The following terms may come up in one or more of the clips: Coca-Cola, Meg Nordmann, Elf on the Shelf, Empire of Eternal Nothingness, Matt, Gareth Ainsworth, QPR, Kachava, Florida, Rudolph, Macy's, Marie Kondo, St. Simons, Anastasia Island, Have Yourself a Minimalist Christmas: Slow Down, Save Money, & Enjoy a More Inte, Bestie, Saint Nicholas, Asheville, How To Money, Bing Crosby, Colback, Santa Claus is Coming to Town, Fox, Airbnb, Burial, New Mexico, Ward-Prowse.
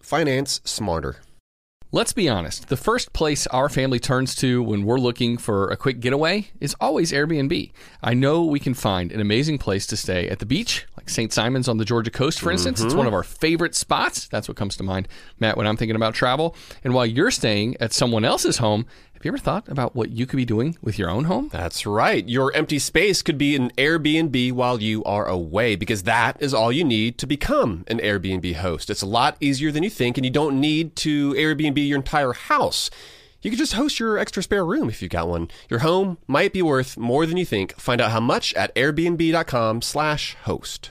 Finance smarter. Let's be honest. The first place our family turns to when we're looking for a quick getaway is always Airbnb. I know we can find an amazing place to stay at the beach, like St. Simons on the Georgia coast, for instance. It's one of our favorite spots. That's what comes to mind, Matt, when I'm thinking about travel. And while you're staying at someone else's home, have you ever thought about what you could be doing with your own home? That's right. Your empty space could be an Airbnb while you are away, because that is all you need to become an Airbnb host. It's a lot easier than you think, and you don't need to Airbnb your entire house. You could just host your extra spare room if you've got one. Your home might be worth more than you think. Find out how much at airbnb.com/host.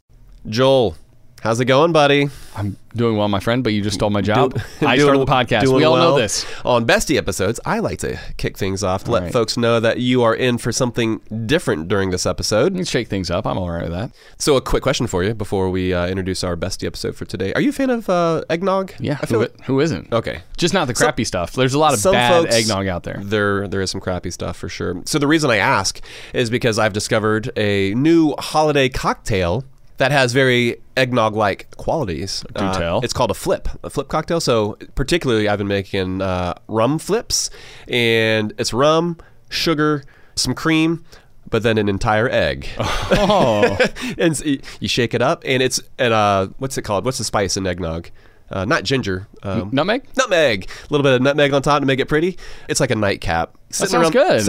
Joel, how's it going, buddy? I'm doing well, my friend, but you just stole my job. I started the podcast. We all know this. On Bestie episodes, I like to kick things off to let folks know that you are in for something different during this episode. You can shake things up. I'm all right with that. So a quick question for you before we introduce our Bestie episode for today. Are you a fan of eggnog? Yeah, I feel who isn't? Okay. Just not the crappy stuff. There's a lot of bad eggnog out there. There is some crappy stuff for sure. So the reason I ask is because I've discovered a new holiday cocktail that has very eggnog-like qualities. Do tell. It's called a flip cocktail. So particularly I've been making rum flips, and it's rum, sugar, some cream, but then an entire egg. Oh. And you shake it up, and it's at, what's it called? What's the spice in eggnog? Not ginger. Nutmeg? Nutmeg. A little bit of nutmeg on top to make it pretty. It's like a nightcap. Sitting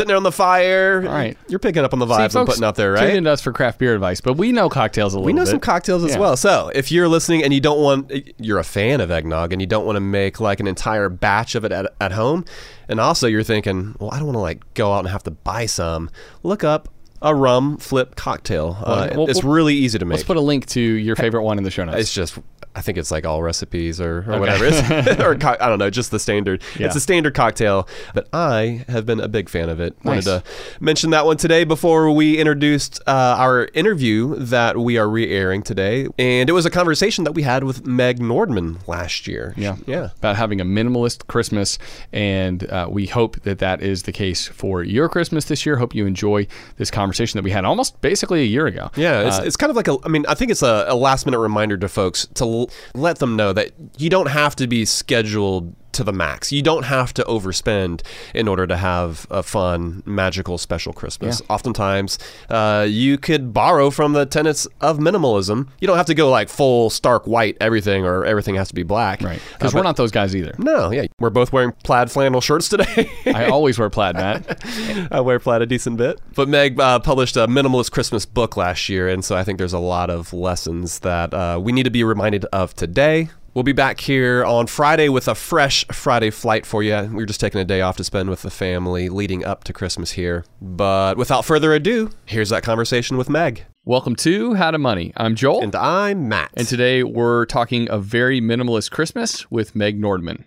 there on the fire. All right. You're picking up on the vibes I'm putting out there, right? Tune into us for craft beer advice, but we know cocktails a little bit. We know some cocktails as well. So if you're listening and you're a fan of eggnog and you don't want to make like an entire batch of it at home, and also you're thinking, well, I don't want to like go out and have to buy some, look up a rum flip cocktail. It's really easy to make. Let's put a link to your favorite one in the show notes. It's just, I think it's like all recipes or whatever it is. I don't know, just the standard. Yeah. It's a standard cocktail, but I have been a big fan of it. Nice. Wanted to mention that one today before we introduced our interview that we are re-airing today. And it was a conversation that we had with Meg Nordmann last year. Yeah. About having a minimalist Christmas. And we hope that is the case for your Christmas this year. Hope you enjoy this conversation that we had almost basically a year ago. Yeah, it's kind of like I think it's a last minute reminder to folks to let them know that you don't have to be scheduled to the max. You don't have to overspend in order to have a fun, magical, special Christmas. Yeah. Oftentimes, you could borrow from the tenets of minimalism. You don't have to go like full stark white everything, or everything has to be black. Right. Because we're not those guys either. No, yeah. We're both wearing plaid flannel shirts today. I always wear plaid, Matt. I wear plaid a decent bit. But Meg published a minimalist Christmas book last year, and so I think there's a lot of lessons that we need to be reminded of today. We'll be back here on Friday with a fresh Friday flight for you. We're just taking a day off to spend with the family leading up to Christmas here. But without further ado, here's that conversation with Meg. Welcome to How to Money. I'm Joel. And I'm Matt. And today we're talking A Very Minimalist Christmas with Meg Nordmann.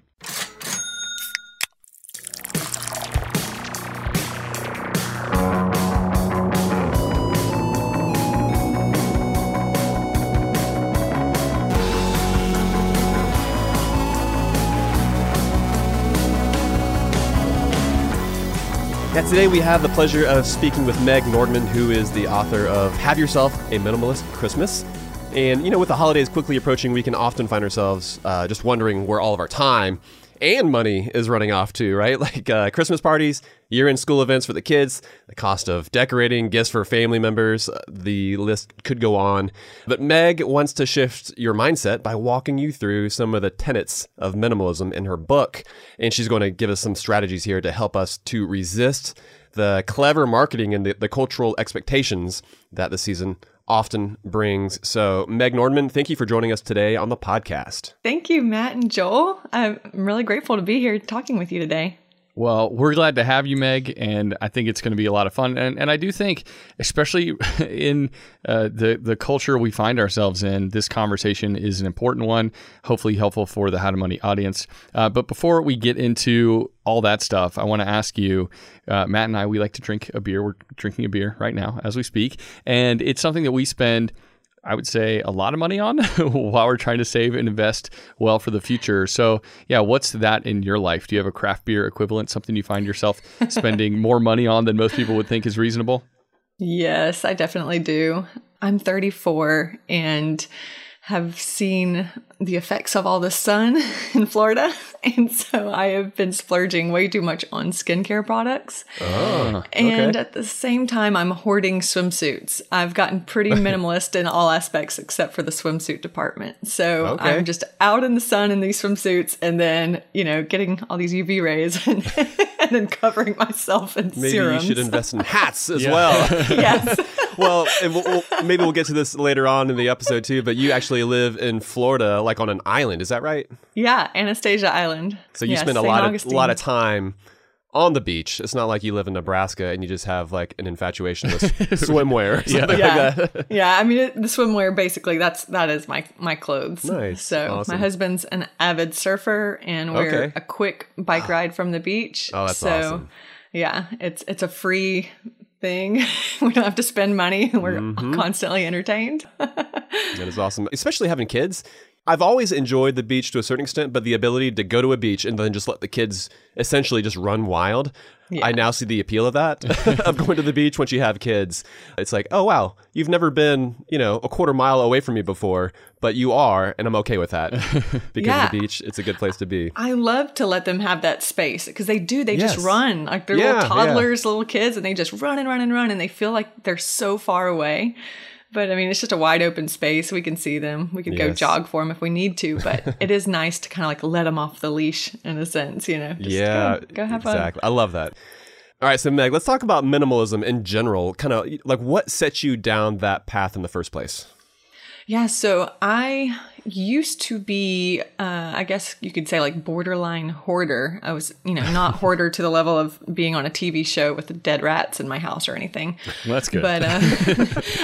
Today we have the pleasure of speaking with Meg Nordmann, who is the author of Have Yourself a Minimalist Christmas. And, you know, with the holidays quickly approaching, we can often find ourselves just wondering where all of our time and money is running off too, right? Like Christmas parties, year-end school events for the kids, the cost of decorating, gifts for family members, the list could go on. But Meg wants to shift your mindset by walking you through some of the tenets of minimalism in her book. And she's going to give us some strategies here to help us to resist the clever marketing and the cultural expectations that the season often brings. So Meg Nordmann, thank you for joining us today on the podcast. Thank you, Matt and Joel. I'm really grateful to be here talking with you today. Well, we're glad to have you, Meg, and I think it's going to be a lot of fun. And I do think, especially in the culture we find ourselves in, this conversation is an important one, hopefully helpful for the How to Money audience. But before we get into all that stuff, I want to ask you, Matt and I, we like to drink a beer. We're drinking a beer right now as we speak, and it's something that we spend, I would say, a lot of money on while we're trying to save and invest well for the future. So yeah, what's that in your life? Do you have a craft beer equivalent, something you find yourself spending more money on than most people would think is reasonable? Yes, I definitely do. I'm 34 and have seen the effects of all the sun in Florida. And so I have been splurging way too much on skincare products. Oh, okay. And at the same time, I'm hoarding swimsuits. I've gotten pretty minimalist in all aspects except for the swimsuit department. So okay. I'm just out in the sun in these swimsuits and then, you know, getting all these UV rays and, and then covering myself in serums. Maybe you should invest in hats as well. Yes. Well, and maybe we'll get to this later on in the episode too, but you actually live in Florida, like on an island. Is that right? Yeah, Anastasia Island. So you spend a lot of time on the beach. It's not like you live in Nebraska and you just have like an infatuation with swimwear. Like that. Yeah, I mean, the swimwear, basically, that is my clothes. Nice. So awesome. My husband's an avid surfer and we're a quick bike ride from the beach. Oh, that's awesome. Yeah, it's a free thing. We don't have to spend money. We're constantly entertained. That is awesome. Especially having kids. I've always enjoyed the beach to a certain extent, but the ability to go to a beach and then just let the kids essentially just run wild. Yeah. I now see the appeal of that, of going to the beach once you have kids. It's like, oh, wow, you've never been, you know, a quarter mile away from me before, but you are, and I'm okay with that. Because the beach, it's a good place to be. I love to let them have that space because they do. They just run. Like they're little toddlers, little kids, and they just run and run and run, and they feel like they're so far away. But I mean, it's just a wide open space. We can see them. We could go jog for them if we need to. But it is nice to kind of like let them off the leash in a sense, you know. Just go have fun. Exactly. I love that. All right. So, Meg, let's talk about minimalism in general. Kind of like what sets you down that path in the first place? Yeah. So I used to be, I guess you could say like borderline hoarder. I was, you know, not hoarder to the level of being on a TV show with the dead rats in my house or anything. Well, that's good. But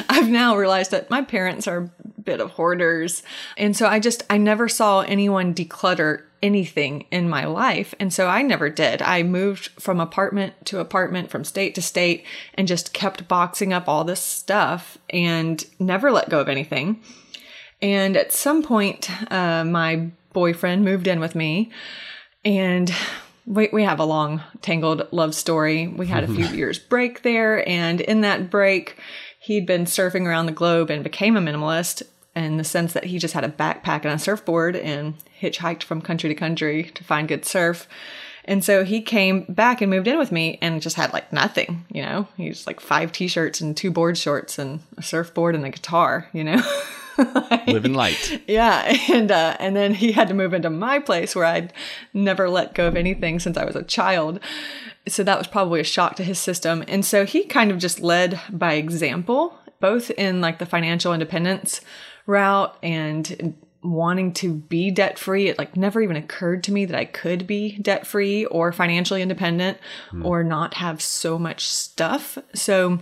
I've now realized that my parents are a bit of hoarders. And so I never saw anyone declutter anything in my life. And so I never did. I moved from apartment to apartment, from state to state, and just kept boxing up all this stuff and never let go of anything. And at some point, my boyfriend moved in with me, and we have a long, tangled love story. We had a few years break there, and in that break, he'd been surfing around the globe and became a minimalist in the sense that he just had a backpack and a surfboard and hitchhiked from country to country to find good surf. And so he came back and moved in with me and just had like nothing, you know? He was like 5 t-shirts and 2 board shorts and a surfboard and a guitar, you know? Like, living light. Yeah. And then he had to move into my place where I'd never let go of anything since I was a child. So that was probably a shock to his system. And so he kind of just led by example, both in like the financial independence route and wanting to be debt-free. It like never even occurred to me that I could be debt-free or financially independent or not have so much stuff. So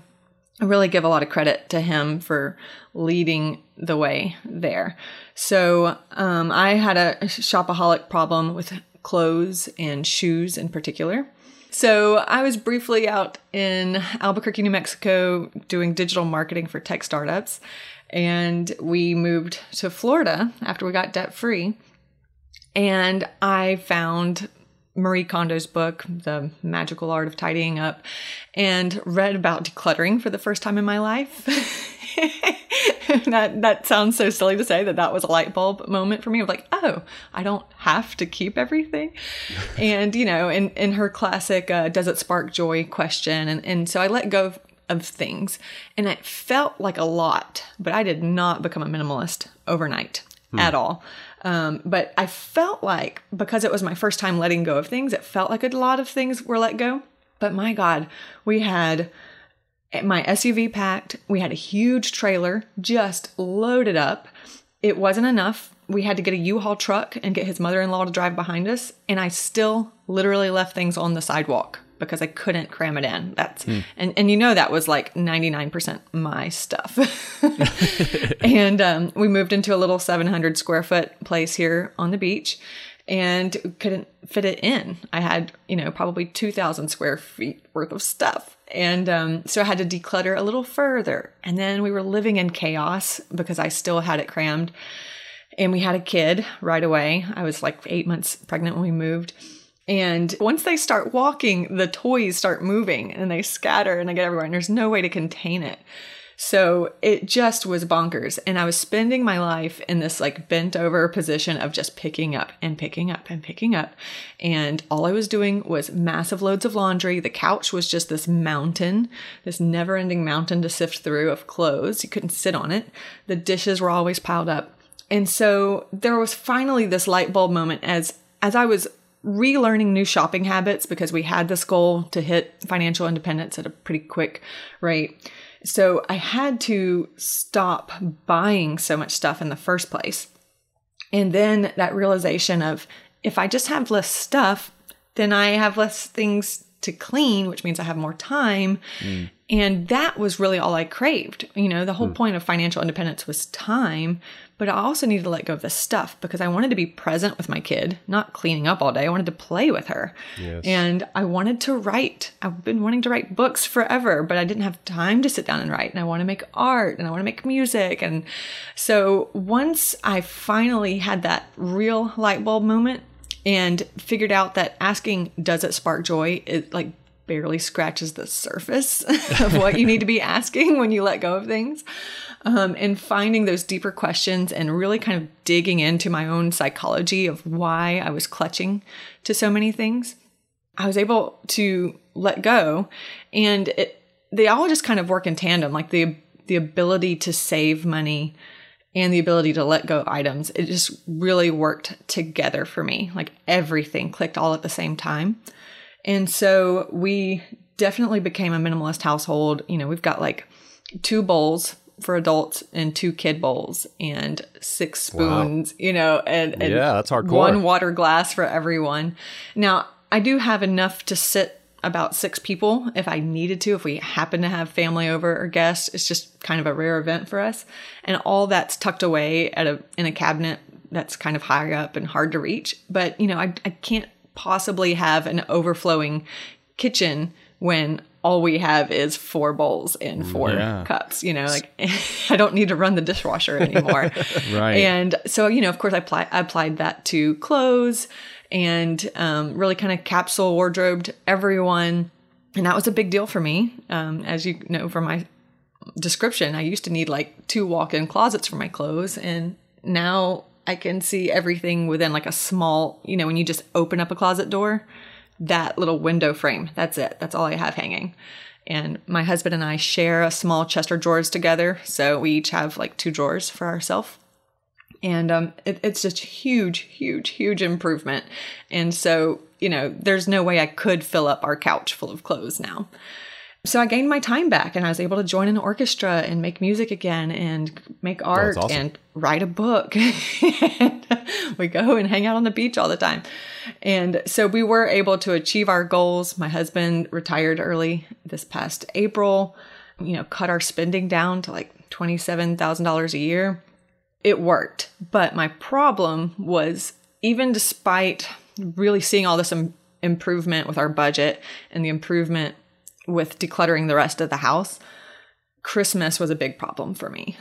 I really give a lot of credit to him for leading the way there. So I had a shopaholic problem with clothes and shoes in particular. So I was briefly out in Albuquerque, New Mexico, doing digital marketing for tech startups. And we moved to Florida after we got debt-free. And I found Marie Kondo's book, The Magical Art of Tidying Up, and read about decluttering for the first time in my life. That sounds so silly to say, that was a light bulb moment for me of like, oh, I don't have to keep everything. And, you know, in her classic, does it spark joy question. And so I let go of things, and it felt like a lot, but I did not become a minimalist overnight at all. But I felt like, because it was my first time letting go of things, it felt like a lot of things were let go. But my God, we had my SUV packed. We had a huge trailer just loaded up. It wasn't enough. We had to get a U-Haul truck and get his mother-in-law to drive behind us. And I still literally left things on the sidewalk because I couldn't cram it in. And you know, that was like 99% my stuff. And we moved into a little 700 square foot place here on the beach and couldn't fit it in. I had, you know, probably 2,000 square feet worth of stuff. And so I had to declutter a little further. And then we were living in chaos because I still had it crammed. And we had a kid right away. I was like 8 months pregnant when we moved. And once they start walking, the toys start moving and they scatter and they get everywhere, and there's no way to contain it. So it just was bonkers. And I was spending my life in this like bent over position of just picking up and picking up and picking up. And all I was doing was massive loads of laundry. The couch was just this mountain, this never ending mountain to sift through of clothes. You couldn't sit on it. The dishes were always piled up. And so there was finally this light bulb moment as I was relearning new shopping habits, because we had this goal to hit financial independence at a pretty quick rate. So I had to stop buying so much stuff in the first place. And then that realization of, if I just have less stuff, then I have less things to clean, which means I have more time. And that was really all I craved. You know, the whole point of financial independence was time. But I also needed to let go of the stuff because I wanted to be present with my kid, not cleaning up all day. I wanted to play with her. Yes. And I wanted to write. I've been wanting to write books forever, but I didn't have time to sit down and write. And I want to make art and I want to make music. And so once I finally had that real light bulb moment and figured out that asking, does it spark joy? It like barely scratches the surface of what you need to be asking when you let go of things. And finding those deeper questions and really kind of digging into my own psychology of why I was clutching to so many things, I was able to let go. And they all just kind of work in tandem, like the ability to save money and the ability to let go of items. It just really worked together for me. Like everything clicked all at the same time. And so we definitely became a minimalist household. You know, we've got like 2 bowls for adults and 2 kid bowls and 6 spoons, you know, and yeah, that's hardcore. 1 water glass for everyone. Now, I do have enough to sit about 6 people if I needed to, if we happen to have family over or guests. It's just kind of a rare event for us. And all that's tucked away in a cabinet that's kind of high up and hard to reach. But, you know, I can't possibly have an overflowing kitchen when all we have is 4 bowls and 4 cups, you know, like I don't need to run the dishwasher anymore. Right. And so, you know, of course I applied that to clothes and really kind of capsule wardrobed everyone. And that was a big deal for me. As you know, from my description, I used to need like 2 walk-in closets for my clothes. And now I can see everything within like a small, you know, when you just open up a closet door, that little window frame, that's it. That's all I have hanging. And my husband and I share a small chest of drawers together. So we each have like 2 drawers for ourselves. And it's just huge, huge, huge improvement. And so, you know, there's no way I could fill up our couch full of clothes now. So I gained my time back and I was able to join an orchestra and make music again and make art and write a book. And we go and hang out on the beach all the time. And so we were able to achieve our goals. My husband retired early this past April, you know, cut our spending down to like $27,000 a year. It worked. But my problem was, even despite really seeing all this improvement with our budget and the improvement with decluttering the rest of the house, Christmas was a big problem for me.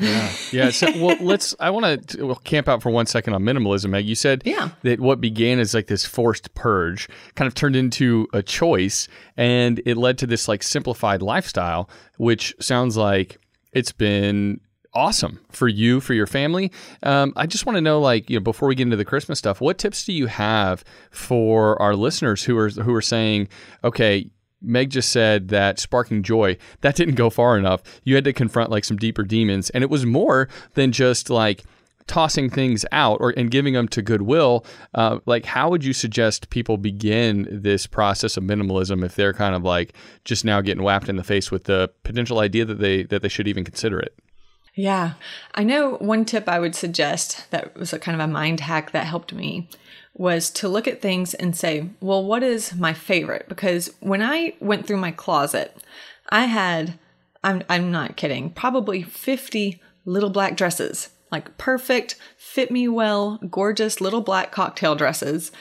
Yeah. So, well, I want to camp out for 1 second on minimalism, Meg. You said that what began as like this forced purge kind of turned into a choice, and it led to this like simplified lifestyle, which sounds like it's been awesome for you, for your family. I just want to know, like, you know, before we get into the Christmas stuff, what tips do you have for our listeners who are saying, okay, Meg just said that sparking joy, that didn't go far enough. You had to confront like some deeper demons, and it was more than just like tossing things out and giving them to Goodwill. Like, how would you suggest people begin this process of minimalism if they're kind of like just now getting whacked in the face with the potential idea that they should even consider it? Yeah. I know one tip I would suggest that was a kind of a mind hack that helped me was to look at things and say, well, what is my favorite? Because when I went through my closet, I had, I'm not kidding, probably 50 little black dresses. Like perfect, fit me well, gorgeous little black cocktail dresses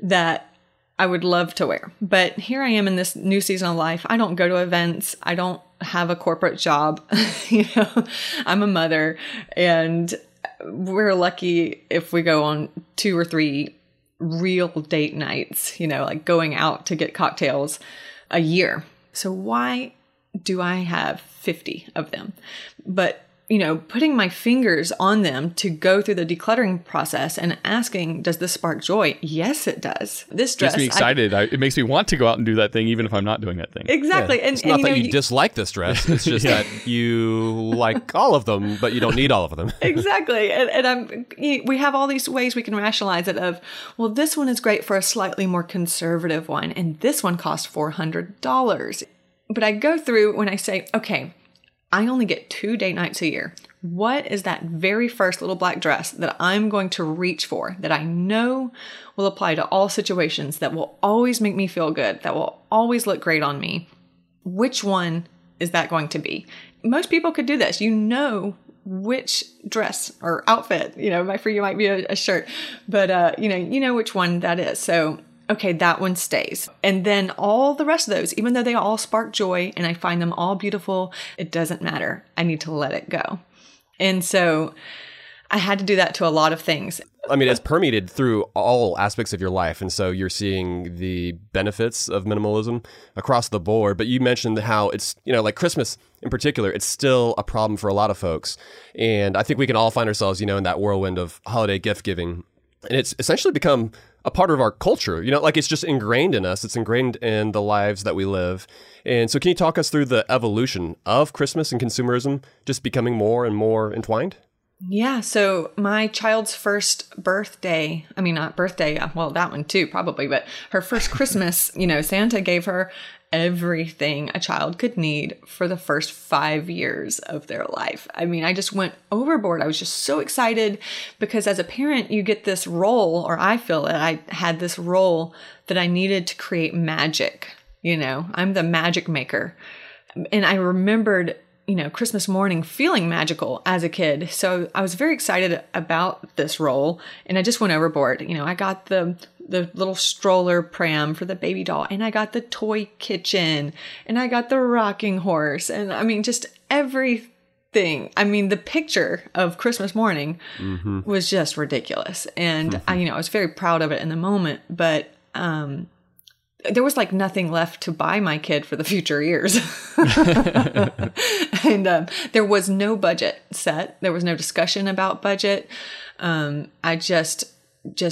that I would love to wear. But here I am in this new season of life. I don't go to events. I don't have a corporate job. You know, I'm a mother, and we're lucky if we go on 2 or 3 real date nights, you know, like going out to get cocktails a year. So why do I have 50 of them? But you know, putting my fingers on them to go through the decluttering process and asking, does this spark joy? Yes, it does. This dress makes me excited. It makes me want to go out and do that thing, even if I'm not doing that thing. Exactly. Yeah. And it's not that you dislike this dress. It's just yeah. that you like all of them, but you don't need all of them. Exactly. And we have all these ways we can rationalize it of, well, this one is great for a slightly more conservative one, and this one costs $400. But I go through when I say, okay, I only get 2 date nights a year. What is that very first little black dress that I'm going to reach for, that I know will apply to all situations, that will always make me feel good, that will always look great on me? Which one is that going to be? Most people could do this. You know which dress or outfit, you know, for you might be a shirt, but you know which one that is. So okay, that one stays. And then all the rest of those, even though they all spark joy and I find them all beautiful, it doesn't matter. I need to let it go. And so I had to do that to a lot of things. I mean, it's permeated through all aspects of your life. And so you're seeing the benefits of minimalism across the board. But you mentioned how it's, you know, like Christmas in particular, it's still a problem for a lot of folks. And I think we can all find ourselves, you know, in that whirlwind of holiday gift giving. And it's essentially become a part of our culture, you know, like it's just ingrained in us. It's ingrained in the lives that we live. And so can you talk us through the evolution of Christmas and consumerism just becoming more and more entwined? Yeah. So my child's first birthday, I mean, not birthday, well, that one too, probably, but her first Christmas, you know, Santa gave her everything a child could need for the first 5 years of their life. I mean, I just went overboard. I was just so excited because as a parent, you get this role, or I feel that I had this role that I needed to create magic. You know, I'm the magic maker. And I remembered, you know, Christmas morning feeling magical as a kid. So I was very excited about this role, and I just went overboard. You know, I got the little stroller pram for the baby doll, and I got the toy kitchen, and I got the rocking horse, and I mean, just everything. I mean, the picture of Christmas morning mm-hmm. was just ridiculous. And mm-hmm. I was very proud of it in the moment, but, there was like nothing left to buy my kid for the future years. And there was no budget set. There was no discussion about budget. I just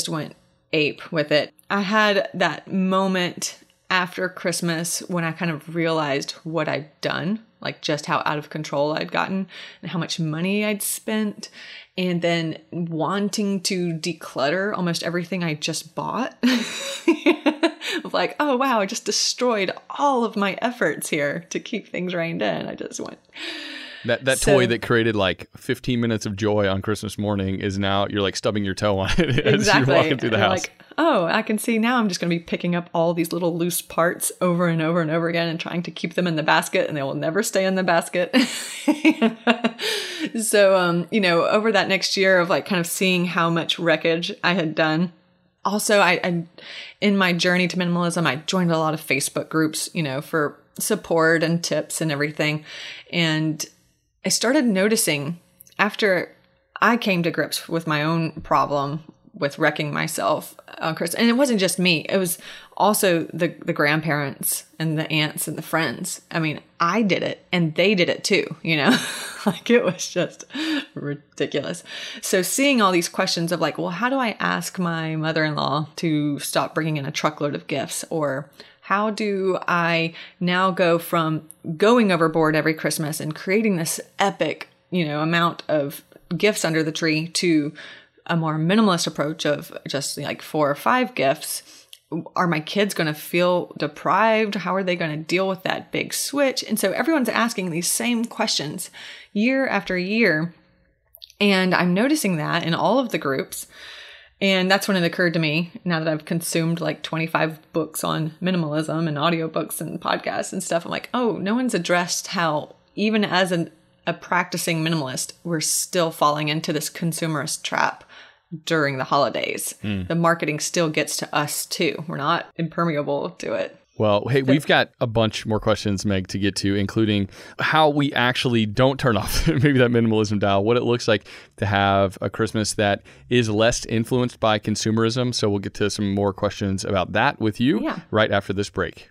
went ape with it. I had that moment after Christmas when I kind of realized what I'd done, like just how out of control I'd gotten and how much money I'd spent, and then wanting to declutter almost everything I just bought. Of like, oh wow, I just destroyed all of my efforts here to keep things reined in. I just went. That toy that created like 15 minutes of joy on Christmas morning is now you're like stubbing your toe on it as exactly. You're walking through the house. Like, oh, I can see now I'm just going to be picking up all these little loose parts over and over and over again and trying to keep them in the basket, and they will never stay in the basket. So, over that next year of like kind of seeing how much wreckage I had done. Also, I in my journey to minimalism, I joined a lot of Facebook groups, you know, for support and tips and everything. And I started noticing after I came to grips with my own problem with wrecking myself on Christmas. And it wasn't just me. It was also the grandparents and the aunts and the friends. I mean, I did it and they did it too, you know, like it was just ridiculous. So seeing all these questions of like, well, how do I ask my mother-in-law to stop bringing in a truckload of gifts? Or how do I now go from going overboard every Christmas and creating this epic, you know, amount of gifts under the tree to a more minimalist approach of just like 4 or 5 gifts? Are my kids going to feel deprived? How are they going to deal with that big switch? And so everyone's asking these same questions year after year. And I'm noticing that in all of the groups. And that's when it occurred to me, now that I've consumed like 25 books on minimalism and audiobooks and podcasts and stuff, I'm like, oh, no one's addressed how even as a practicing minimalist, we're still falling into this consumerist trap during the holidays. The marketing still gets to us too. We're not impermeable to it. Well, hey, we've got a bunch more questions, Meg, to get to, including how we actually don't turn off maybe that minimalism dial, what it looks like to have a Christmas that is less influenced by consumerism. So we'll get to some more questions about that with you right after this break.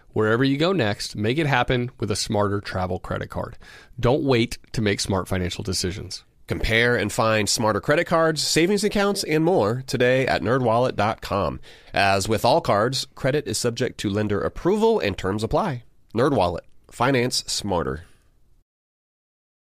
Wherever you go next, make it happen with a smarter travel credit card. Don't wait to make smart financial decisions. Compare and find smarter credit cards, savings accounts, and more today at nerdwallet.com. As with all cards, credit is subject to lender approval and terms apply. NerdWallet. Finance smarter.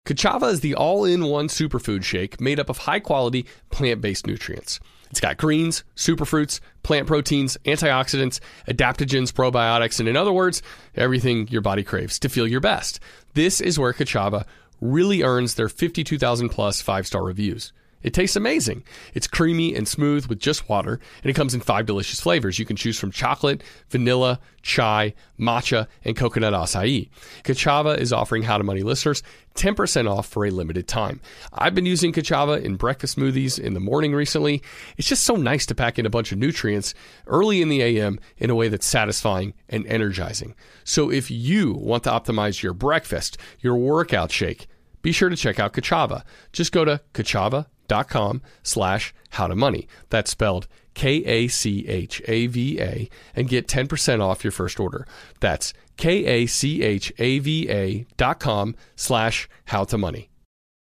Kachava is the all-in-one superfood shake made up of high-quality plant-based nutrients. It's got greens, superfruits, plant proteins, antioxidants, adaptogens, probiotics, and in other words, everything your body craves to feel your best. This is where Kachava really earns their 52,000 plus 5-star reviews. It tastes amazing. It's creamy and smooth with just water, and it comes in 5 delicious flavors. You can choose from chocolate, vanilla, chai, matcha, and coconut acai. Kachava is offering How to Money listeners 10% off for a limited time. I've been using Kachava in breakfast smoothies in the morning recently. It's just so nice to pack in a bunch of nutrients early in the AM in a way that's satisfying and energizing. So if you want to optimize your breakfast, your workout shake, be sure to check out Kachava. Just go to kachava.com/howtomoney. That's spelled Kachava, and get 10% off your first order. That's kachava.com/howtomoney.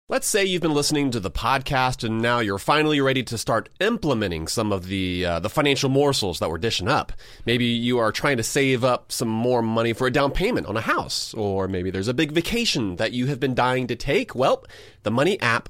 Let's say you've been listening to the podcast and now you're finally ready to start implementing some of the financial morsels that we're dishing up. Maybe you are trying to save up some more money for a down payment on a house, or maybe there's a big vacation that you have been dying to take. Well, the money app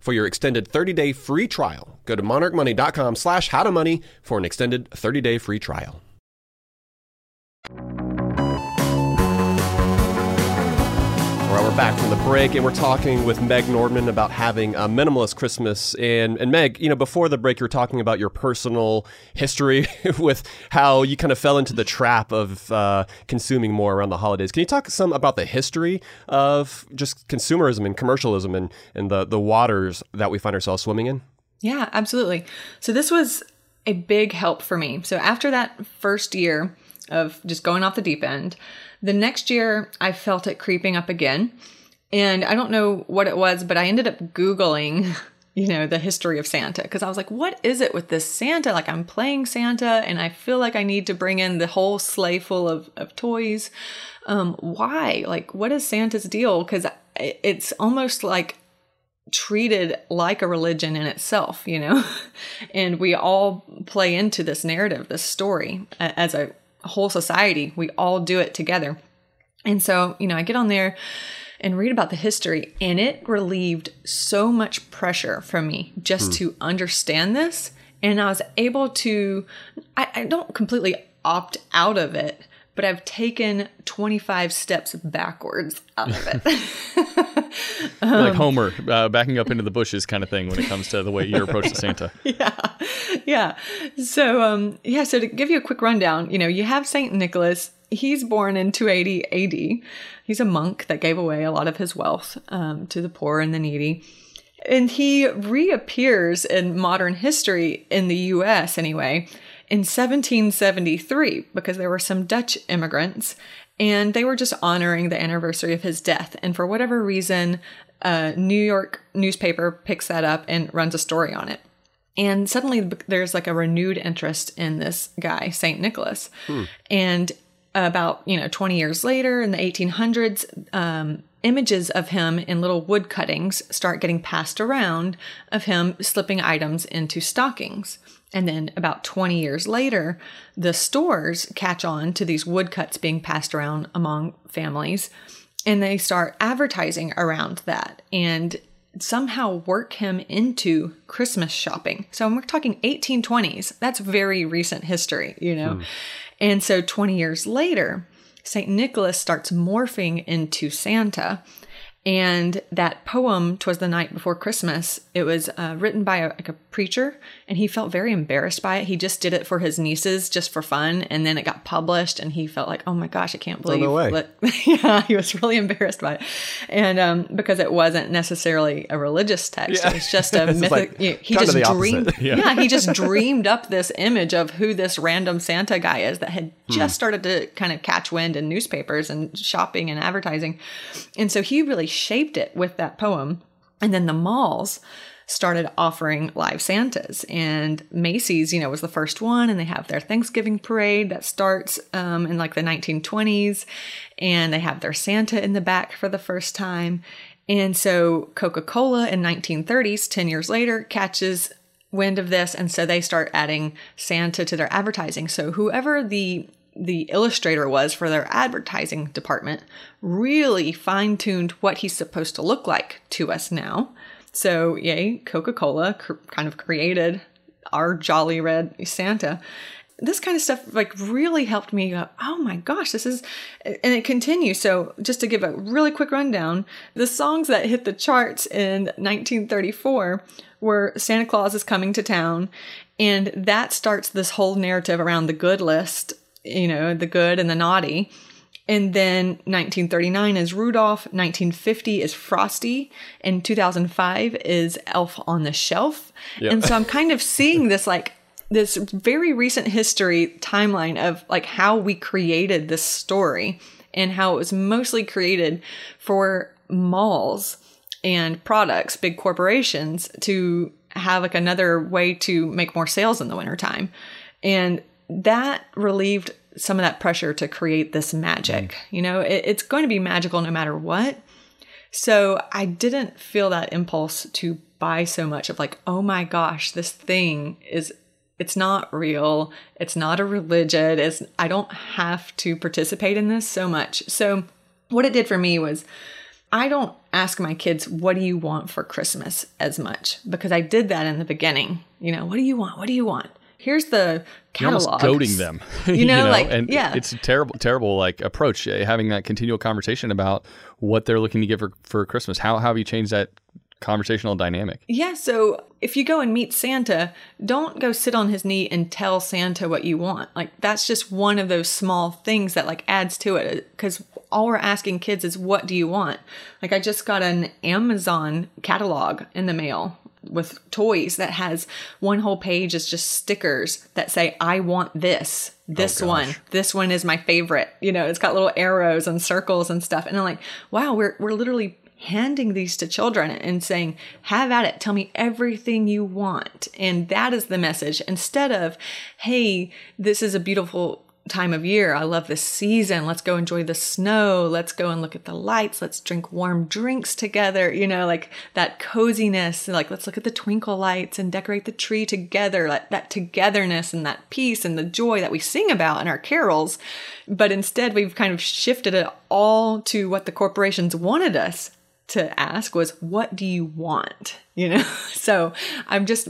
For your extended 30-day free trial, go to monarchmoney.com/howtomoney for an extended 30-day free trial. All right, we're back from the break, and we're talking with Meg Nordmann about having a minimalist Christmas. And Meg, you know, before the break, you were talking about your personal history with how you kind of fell into the trap of consuming more around the holidays. Can you talk some about the history of just consumerism and commercialism and the waters that we find ourselves swimming in? Yeah, absolutely. So this was a big help for me. So after that first year of just going off the deep end, the next year I felt it creeping up again. And I don't know what it was, but I ended up Googling, you know, the history of Santa, because I was like, what is it with this Santa? Like, I'm playing Santa and I feel like I need to bring in the whole sleigh full of toys. Why? Like, what is Santa's deal? Because it's almost like treated like a religion in itself, you know, and we all play into this narrative, this story as a whole society. We all do it together. And so, you know, I get on there and read about the history, and it relieved so much pressure from me just to understand this. And I was able to, I don't completely opt out of it, but I've taken 25 steps backwards out of it. Like Homer backing up into the bushes kind of thing when it comes to the way you approach the Santa. Yeah. Yeah. So, so to give you a quick rundown, you know, you have Saint Nicholas. He's born in 280 AD. He's a monk that gave away a lot of his wealth to the poor and the needy. And he reappears in modern history in the U.S. anyway, in 1773, because there were some Dutch immigrants and they were just honoring the anniversary of his death. And for whatever reason, a New York newspaper picks that up and runs a story on it. And suddenly there's like a renewed interest in this guy, St. Nicholas. And about, you know, 20 years later in the 1800s, images of him in little wood cuttings start getting passed around of him slipping items into stockings. And then about 20 years later, the stores catch on to these woodcuts being passed around among families, and they start advertising around that and somehow work him into Christmas shopping. So we're talking 1820s. That's very recent history, you know. And so 20 years later, St. Nicholas starts morphing into Santa. And that poem, Twas the Night Before Christmas, it was written by a preacher, and he felt very embarrassed by it. He just did it for his nieces, just for fun. And then it got published, and he felt like, oh my gosh, I can't believe Yeah, he was really embarrassed by it. And because it wasn't necessarily a religious text. Yeah. It was just a mythic. Like, he just dreamed. Yeah. He just dreamed up this image of who this random Santa guy is that had just started to kind of catch wind in newspapers and shopping and advertising. And so he really shaped it with that poem. And then the malls started offering live Santas, and Macy's, you know, was the first one, and they have their Thanksgiving parade that starts in like the 1920s, and they have their Santa in the back for the first time. And so Coca-Cola in 1930s, 10 years later, catches wind of this, and so they start adding Santa to their advertising. So whoever the illustrator was for their advertising department really fine-tuned what he's supposed to look like to us now. So yay, Coca-Cola kind of created our jolly red Santa. This kind of stuff like really helped me go, oh my gosh, this is, and it continues. So just to give a really quick rundown, the songs that hit the charts in 1934 were Santa Claus is Coming to Town. And that starts this whole narrative around the good list, you know, the good and the naughty. And then 1939 is Rudolph, 1950 is Frosty, and 2005 is Elf on the Shelf. Yep. And so I'm kind of seeing this like this very recent history timeline of like how we created this story and how it was mostly created for malls and products, big corporations, to have like another way to make more sales in the wintertime. And that relieved some of that pressure to create this magic. You know, it's going to be magical no matter what. So I didn't feel that impulse to buy so much of like, oh my gosh, this thing is, it's not real. It's not a religion. I don't have to participate in this so much. So what it did for me was I don't ask my kids, what do you want for Christmas as much? Because I did that in the beginning. You know, what do you want? What do you want? Here's the catalog. You're almost goading them, It's a terrible like approach. Having that continual conversation about what they're looking to get for Christmas. How have you changed that conversational dynamic? Yeah. So if you go and meet Santa, don't go sit on his knee and tell Santa what you want. Like that's just one of those small things that like adds to it. Because all we're asking kids is, what do you want? Like I just got an Amazon catalog in the mail with toys that has one whole page is just stickers that say, I want this, this one is my favorite. You know, it's got little arrows and circles and stuff. And I'm like, wow, we're literally handing these to children and saying, have at it. Tell me everything you want. And that is the message, instead of, hey, this is a beautiful time of year. I love this season. Let's go enjoy the snow. Let's go and look at the lights. Let's drink warm drinks together. You know, like that coziness, like let's look at the twinkle lights and decorate the tree together, like that togetherness and that peace and the joy that we sing about in our carols. But instead we've kind of shifted it all to what the corporations wanted us to ask, was what do you want? You know, so I'm just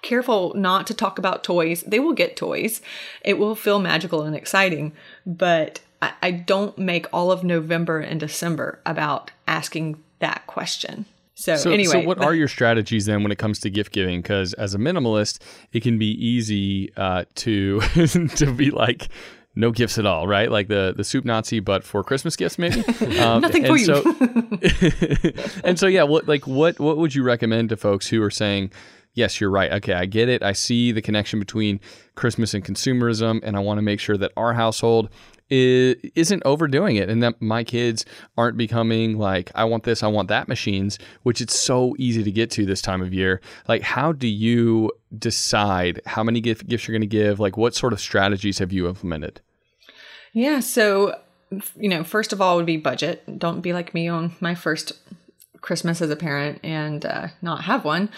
careful not to talk about toys. They will get toys. It will feel magical and exciting, but I don't make all of November and December about asking that question. So anyway. So what are your strategies then when it comes to gift giving? Because as a minimalist, it can be easy to to be like, no gifts at all, right? Like the soup Nazi, but for Christmas gifts, maybe? Nothing for you. And so, yeah, what would you recommend to folks who are saying, yes, you're right. Okay, I get it. I see the connection between Christmas and consumerism, and I want to make sure that our household isn't overdoing it and that my kids aren't becoming like, I want this, I want that machines, which it's so easy to get to this time of year. Like, how do you decide how many gifts you're going to give? Like, what sort of strategies have you implemented? Yeah, so, you know, first of all would be budget. Don't be like me on my first Christmas as a parent and not have one.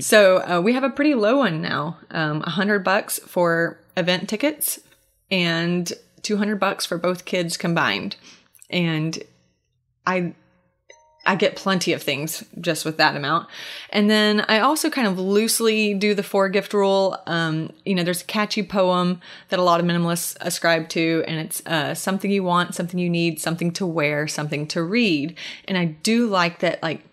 So we have a pretty low one now, $100 for event tickets and $200 for both kids combined. And I get plenty of things just with that amount. And then I also kind of loosely do the 4-gift rule. You know, there's a catchy poem that a lot of minimalists ascribe to, and it's something you want, something you need, something to wear, something to read. And I do like that, like,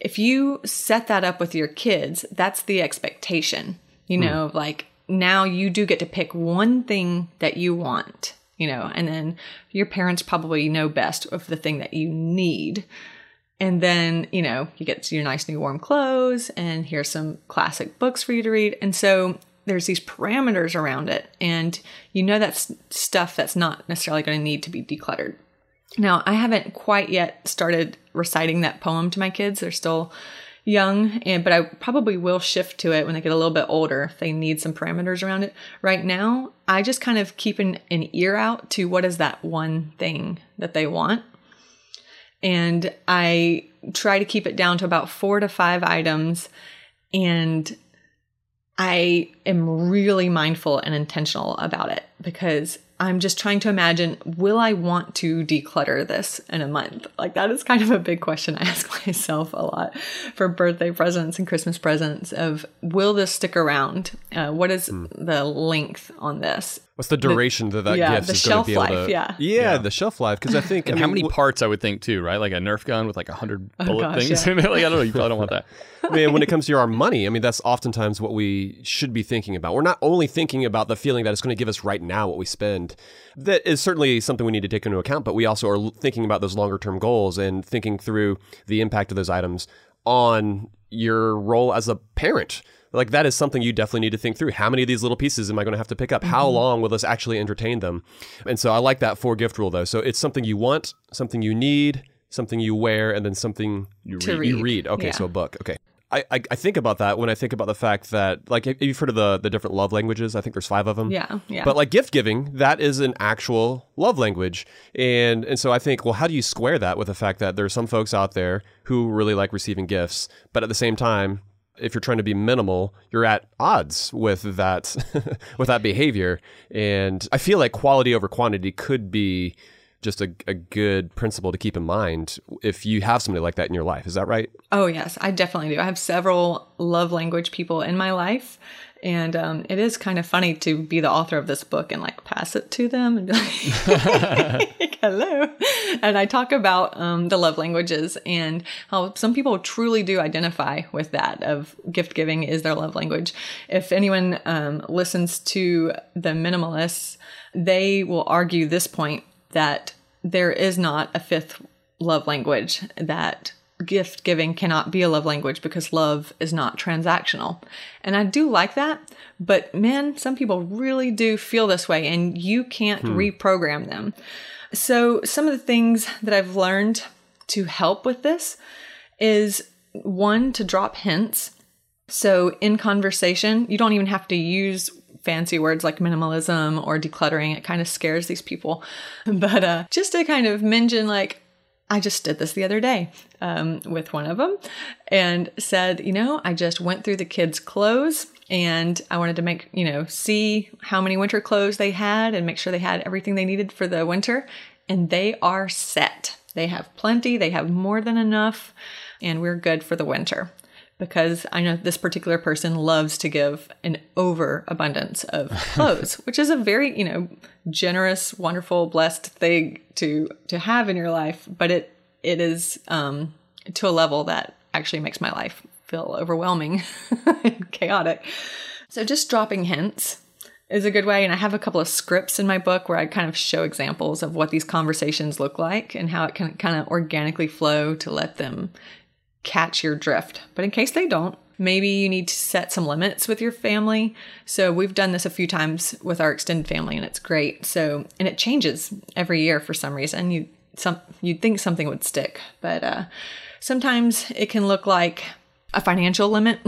if you set that up with your kids, that's the expectation, you know, like now you do get to pick one thing that you want, you know, and then your parents probably know best of the thing that you need. And then, you know, you get to your nice new warm clothes and here's some classic books for you to read. And so there's these parameters around it. And you know, that's stuff that's not necessarily going to need to be decluttered. Now, I haven't quite yet started reciting that poem to my kids. They're still young, but I probably will shift to it when they get a little bit older if they need some parameters around it. Right now, I just kind of keep an ear out to what is that one thing that they want. And I try to keep it down to about 4 to 5 items. And I am really mindful and intentional about it because I'm just trying to imagine, will I want to declutter this in a month? Like, that is kind of a big question I ask myself a lot for birthday presents and Christmas presents of, will this stick around? What is the length on this? What's the duration that yeah, gift is going to be able to... life, yeah. Yeah, the shelf life. Because I think... and I mean, how many parts, I would think, too, right? Like a Nerf gun with like 100 bullet things in it. Like, I don't know. You probably don't want that. I mean, when it comes to our money, I mean, that's oftentimes what we should be thinking about. We're not only thinking about the feeling that it's going to give us right now, what we spend. That is certainly something we need to take into account, but we also are thinking about those longer term goals and thinking through the impact of those items on your role as a parent. Like, that is something you definitely need to think through. How many of these little pieces am I going to have to pick up? How long will this actually entertain them? And so I like that 4-gift rule, though. So it's something you want, something you need, something you wear, and then something you read. Okay, yeah. So a book. Okay. I think about that when I think about the fact that, like, you've heard of the different love languages. I think there's 5 of them. Yeah. But like gift giving, that is an actual love language. And so I think, well, how do you square that with the fact that there are some folks out there who really like receiving gifts, but at the same time, if you're trying to be minimal, you're at odds with that with that behavior. And I feel like quality over quantity could be just a good principle to keep in mind if you have somebody like that in your life. Is that right? Oh, yes, I definitely do. I have several love language people in my life. And it is kind of funny to be the author of this book and like pass it to them and be like, hello. And I talk about the love languages and how some people truly do identify with that of gift giving is their love language. If anyone listens to The Minimalists, they will argue this point that there is not a 5th love language, that gift giving cannot be a love language because love is not transactional. And I do like that, but man, some people really do feel this way and you can't reprogram them. So some of the things that I've learned to help with this is one, to drop hints. So in conversation, you don't even have to use fancy words like minimalism or decluttering. It kind of scares these people. But just to kind of mention, like, I just did this the other day with one of them and said, you know, I just went through the kids' clothes and I wanted to make, you know, see how many winter clothes they had and make sure they had everything they needed for the winter. And they are set. They have plenty. They have more than enough. And we're good for the winter. Because I know this particular person loves to give an overabundance of clothes, which is a very, you know, generous, wonderful, blessed thing to have in your life. But it is to a level that actually makes my life feel overwhelming and chaotic. So just dropping hints is a good way. And I have a couple of scripts in my book where I kind of show examples of what these conversations look like and how it can kind of organically flow to let them catch your drift. But in case they don't, maybe you need to set some limits with your family. So we've done this a few times with our extended family and it's great. So, and it changes every year for some reason. You'd think something would stick, but sometimes it can look like a financial limit.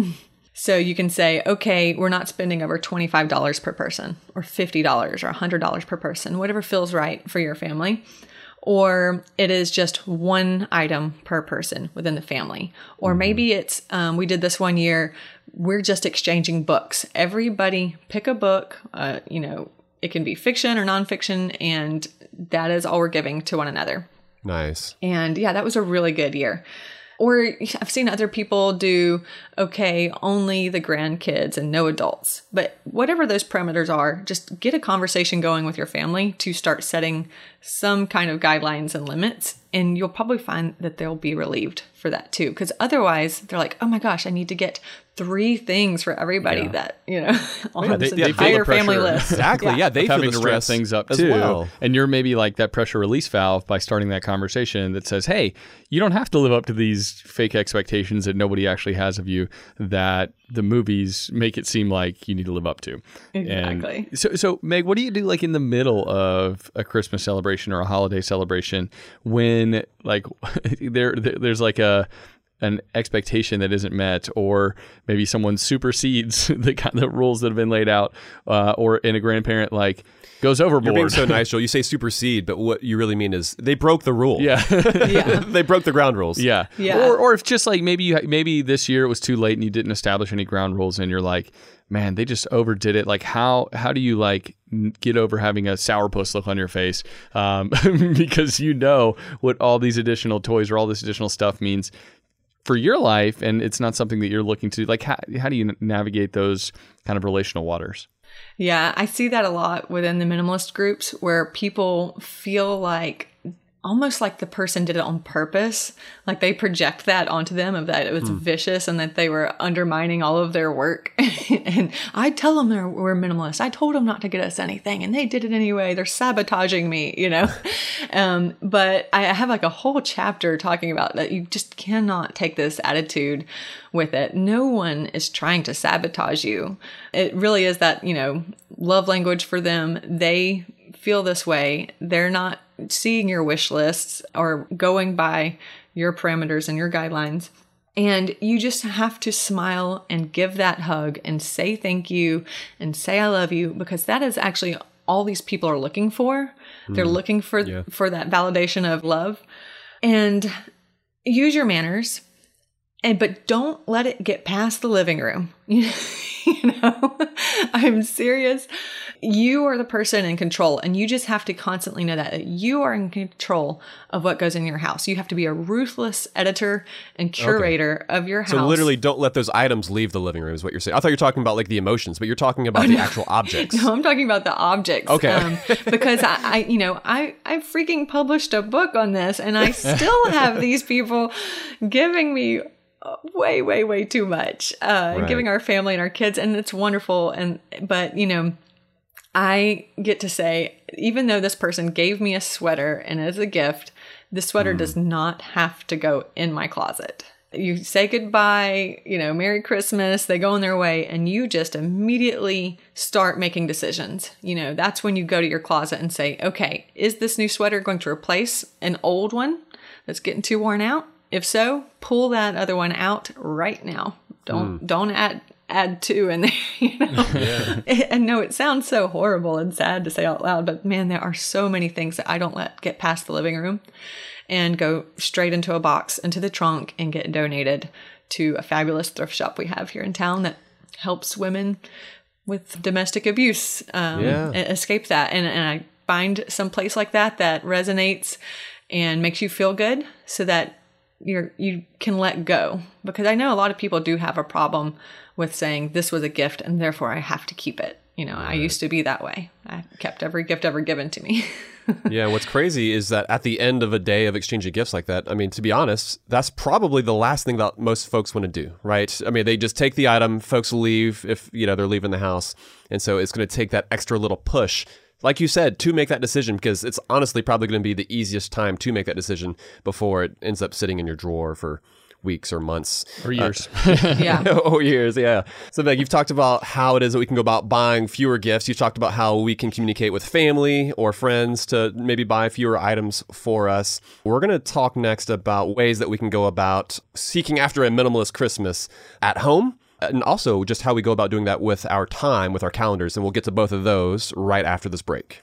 So you can say, okay, we're not spending over $25 per person or $50 or $100 per person, whatever feels right for your family. Or it is just one item per person within the family. Or maybe it's, we did this one year, we're just exchanging books. Everybody pick a book, you know, it can be fiction or nonfiction, and that is all we're giving to one another. Nice. And yeah, that was a really good year. Or I've seen other people do, okay, only the grandkids and no adults. But whatever those parameters are, just get a conversation going with your family to start setting some kind of guidelines and limits. And you'll probably find that they'll be relieved for that too. Because otherwise, they're like, oh my gosh, I need to get 3 things for everybody that, you know, on the entire family list. Exactly. Yeah, they feel the stress to wrap things up as well. And you're maybe like that pressure release valve by starting that conversation that says, hey, you don't have to live up to these fake expectations that nobody actually has of you that the movies make it seem like you need to live up to. Exactly. And so Meg, what do you do like in the middle of a Christmas celebration or a holiday celebration when like there's like an expectation that isn't met, or maybe someone supersedes the rules that have been laid out, or in a grandparent like goes overboard? You're being so nice, Joel. You say supersede, but what you really mean is they broke the rule. Yeah, yeah. They broke the ground rules. Yeah, yeah. Or if just like maybe this year it was too late and you didn't establish any ground rules, and you're like, man, they just overdid it. Like, how do you like get over having a sourpuss look on your face? Because you know what all these additional toys or all this additional stuff means for your life, and it's not something that you're looking to do. Like, how do you navigate those kind of relational waters? Yeah, I see that a lot within the minimalist groups where people feel like almost like the person did it on purpose. Like they project that onto them, of that it was vicious and that they were undermining all of their work. And I tell them we're minimalist. I told them not to get us anything and they did it anyway. They're sabotaging me, you know? But I have like a whole chapter talking about that. You just cannot take this attitude with it. No one is trying to sabotage you. It really is that, you know, love language for them. They feel this way. They're not seeing your wish lists or going by your parameters and your guidelines. And you just have to smile and give that hug and say thank you and say I love you, because that is actually all these people are looking for. They're looking for that validation of love. And use your manners. But don't let it get past the living room. You know, I'm serious. You are the person in control, and you just have to constantly know that you are in control of what goes in your house. You have to be a ruthless editor and curator of your house. So literally don't let those items leave the living room is what you're saying. I thought you were talking about like the emotions, but you're talking about the actual objects. No, I'm talking about the objects. Okay. Because I you know, I freaking published a book on this, and I still have these people giving me way, way, way too much, giving our family and our kids. And it's wonderful. But, you know, I get to say, even though this person gave me a sweater and as a gift, the sweater does not have to go in my closet. You say goodbye, you know, Merry Christmas, they go on their way, and you just immediately start making decisions. You know, that's when you go to your closet and say, okay, is this new sweater going to replace an old one that's getting too worn out? If so, pull that other one out right now. Don't add two in there, you know. Yeah. I know it sounds so horrible and sad to say out loud, but man, there are so many things that I don't let get past the living room and go straight into a box, into the trunk, and get donated to a fabulous thrift shop we have here in town that helps women with domestic abuse escape that. And I find some place like that that resonates and makes you feel good so that you can let go. Because I know a lot of people do have a problem with saying this was a gift and therefore I have to keep it. You know, right. I used to be that way. I kept every gift ever given to me. Yeah, what's crazy is that at the end of a day of exchanging gifts like that, I mean, to be honest, that's probably the last thing that most folks want to do, right? I mean, they just take the item, folks leave if, you know, they're leaving the house. And so it's going to take that extra little push, like you said, to make that decision, because it's honestly probably going to be the easiest time to make that decision before it ends up sitting in your drawer for weeks or months or years. So Meg, you've talked about how it is that we can go about buying fewer gifts. You've talked about how we can communicate with family or friends to maybe buy fewer items for us. We're going to talk next about ways that we can go about seeking after a minimalist Christmas at home, and also just how we go about doing that with our time, with our calendars. And we'll get to both of those right after this break.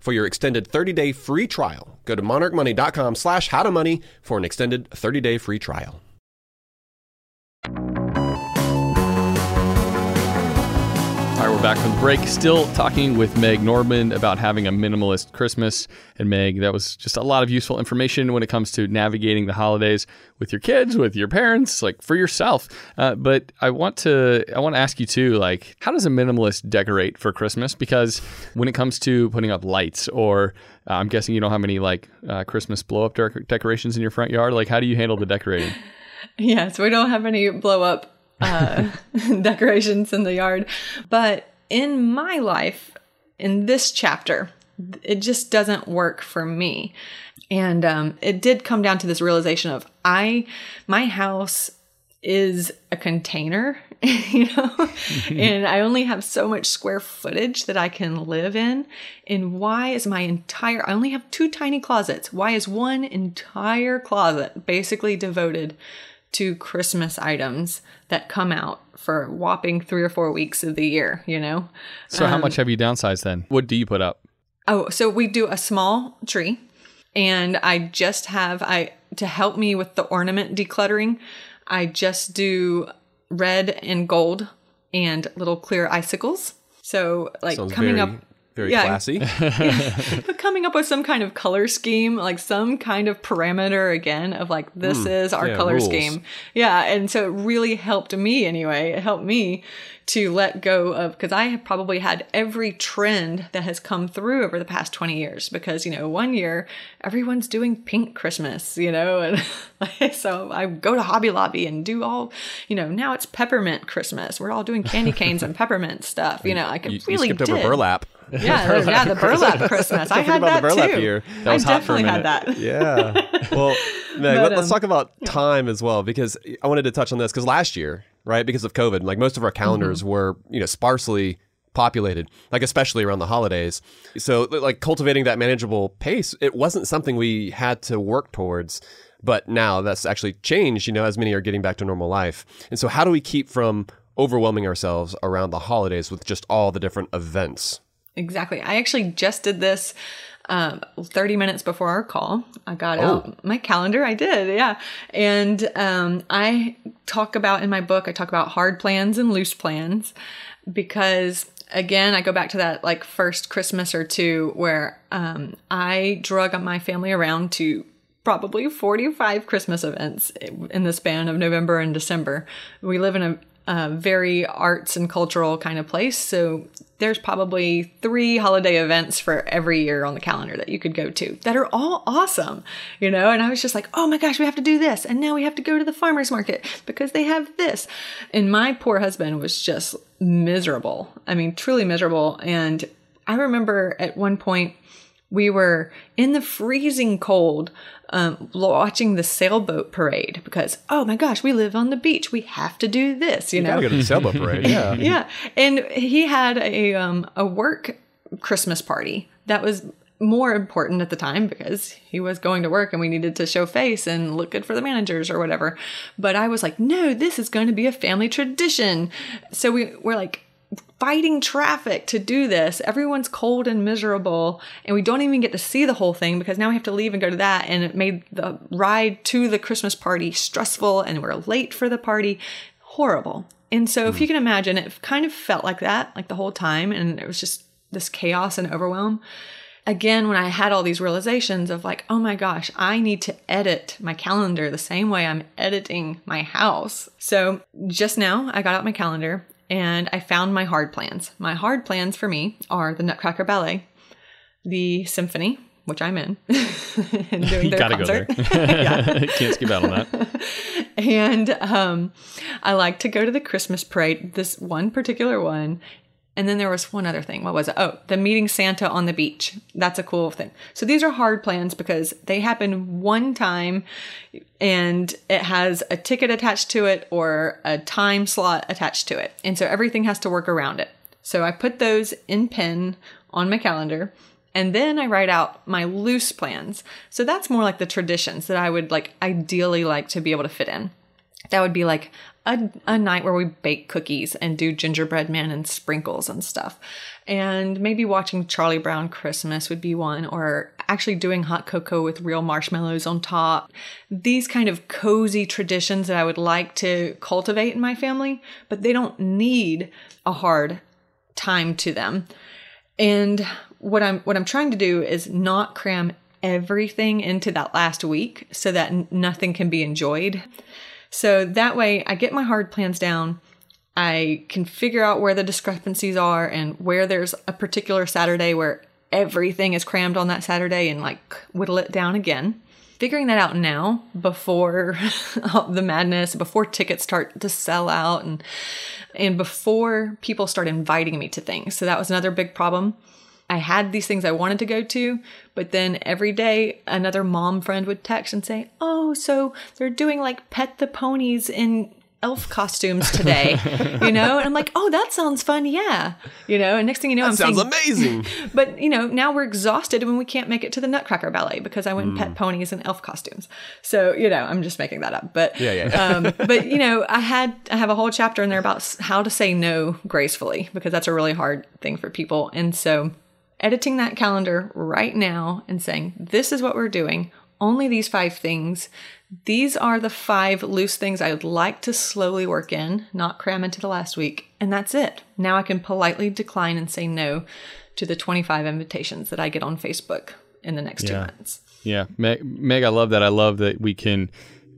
For your extended 30-day free trial, go to monarchmoney.com/howtomoney for an extended 30-day free trial. All right, we're back from the break. Still talking with Meg Nordmann about having a minimalist Christmas. And Meg, that was just a lot of useful information when it comes to navigating the holidays with your kids, with your parents, like for yourself. But I want to ask you too, like, how does a minimalist decorate for Christmas? Because when it comes to putting up lights, or I'm guessing you don't have many like Christmas blow-up decorations in your front yard. Like, how do you handle the decorating? Yes, we don't have any blow-up decorations in the yard. But in my life, in this chapter, it just doesn't work for me. And it did come down to this realization of my house is a container, you know, and I only have so much square footage that I can live in. And why is I only have two tiny closets. Why is one entire closet basically devoted to Christmas items that come out for whopping 3 or 4 weeks of the year, you know? So how much have you downsized then? What do you put up? Oh, so we do a small tree, and to help me with the ornament decluttering, I just do red and gold and little clear icicles. So like Sounds very classy. Yeah. But coming up with some kind of color scheme, like some kind of parameter again of like, this is our color rules. Scheme. Yeah. And so it really helped me anyway. It helped me to let go of, because I have probably had every trend that has come through over the past 20 years because, you know, one year everyone's doing pink Christmas, you know, and so I go to Hobby Lobby and do all, you know, now it's peppermint Christmas. We're all doing candy canes and peppermint stuff. You know, I completely skipped over burlap. Yeah, the burlap Christmas. I had that too. Year. That was hot for a minute. I definitely had that. Yeah. Well, Meg, let's talk about time as well, because I wanted to touch on this because last year, right, because of COVID, like most of our calendars were, you know, sparsely populated, like especially around the holidays. So like cultivating that manageable pace, it wasn't something we had to work towards. But now that's actually changed, you know, as many are getting back to normal life. And so how do we keep from overwhelming ourselves around the holidays with just all the different events? Exactly. I actually just did this 30 minutes before our call. I got out my calendar. I did. Yeah. And in my book, I talk about hard plans and loose plans, because again, I go back to that like first Christmas or two where I drug my family around to probably 45 Christmas events in the span of November and December. We live in a very arts and cultural kind of place. So there's probably 3 holiday events for every year on the calendar that you could go to that are all awesome, you know? And I was just like, oh my gosh, we have to do this. And now we have to go to the farmer's market because they have this. And my poor husband was just miserable. I mean, truly miserable. And I remember at one point we were in the freezing cold watching the sailboat parade because, oh my gosh, we live on the beach. We have to do this, you know. Gotta go to the sailboat parade, yeah. Yeah, and he had a work Christmas party that was more important at the time because he was going to work and we needed to show face and look good for the managers or whatever. But I was like, no, this is going to be a family tradition. So we're like, fighting traffic to do this. Everyone's cold and miserable, and we don't even get to see the whole thing because now we have to leave and go to that. And it made the ride to the Christmas party stressful, and we're late for the party. Horrible. And so if you can imagine, it kind of felt like that, like the whole time. And it was just this chaos and overwhelm. Again, when I had all these realizations of like, oh my gosh, I need to edit my calendar the same way I'm editing my house. So just now I got out my calendar and I found my hard plans. My hard plans for me are the Nutcracker Ballet, the symphony, which I'm in, and doing their concert. You gotta go there. Yeah. Can't skip out on that. And I like to go to the Christmas parade, this one particular one. And then there was one other thing. What was it? Oh, the meeting Santa on the beach. That's a cool thing. So these are hard plans because they happen one time and it has a ticket attached to it or a time slot attached to it. And so everything has to work around it. So I put those in pen on my calendar and then I write out my loose plans. So that's more like the traditions that I would like ideally like to be able to fit in. That would be like a night where we bake cookies and do gingerbread men and sprinkles and stuff. And maybe watching Charlie Brown Christmas would be one, or actually doing hot cocoa with real marshmallows on top. These kind of cozy traditions that I would like to cultivate in my family, but they don't need a hard time to them. And what I'm trying to do is not cram everything into that last week so that nothing can be enjoyed. So that way I get my hard plans down. I can figure out where the discrepancies are and where there's a particular Saturday where everything is crammed on that Saturday and like whittle it down again. Figuring that out now before the madness, before tickets start to sell out and before people start inviting me to things. So that was another big problem. I had these things I wanted to go to, but then every day another mom friend would text and say, "Oh, so they're doing like Pet the Ponies in elf costumes today," you know? And I'm like, "Oh, that sounds fun. Yeah." You know, and next thing you know, amazing. But you know, now we're exhausted when we can't make it to the Nutcracker Ballet because I went Pet Ponies and elf costumes. So, you know, I'm just making that up, but, but you know, I have a whole chapter in there about how to say no gracefully, because that's a really hard thing for people. And so editing that calendar right now and saying, this is what we're doing. Only these 5 things. These are the 5 loose things I would like to slowly work in, not cram into the last week. And that's it. Now I can politely decline and say no to the 25 invitations that I get on Facebook in the next 2 months. Yeah. Meg, I love that. I love that we can,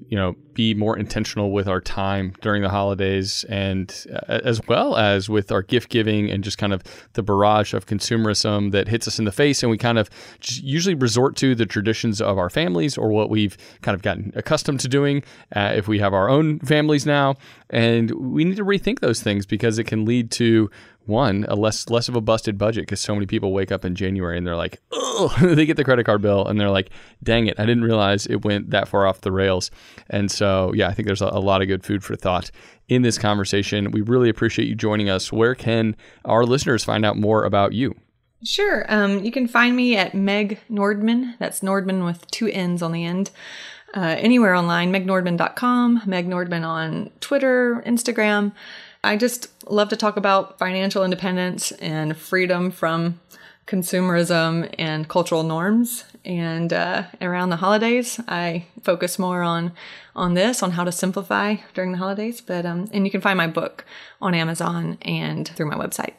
you know, be more intentional with our time during the holidays and as well as with our gift giving and just kind of the barrage of consumerism that hits us in the face. And we kind of just usually resort to the traditions of our families or what we've kind of gotten accustomed to doing if we have our own families now. And we need to rethink those things because it can lead to, one, a less of a busted budget, because so many people wake up in January and they're like, oh, they get the credit card bill and they're like, dang it, I didn't realize it went that far off the rails. And so, yeah, I think there's a lot of good food for thought in this conversation. We really appreciate you joining us. Where can our listeners find out more about you? Sure. You can find me at Meg Nordmann. That's Nordmann with 2 N's on the end. Anywhere online, megnordmann.com, Meg Nordmann on Twitter, Instagram. I just love to talk about financial independence and freedom from consumerism and cultural norms. And around the holidays, I focus more on this, on how to simplify during the holidays. But and you can find my book on Amazon and through my website.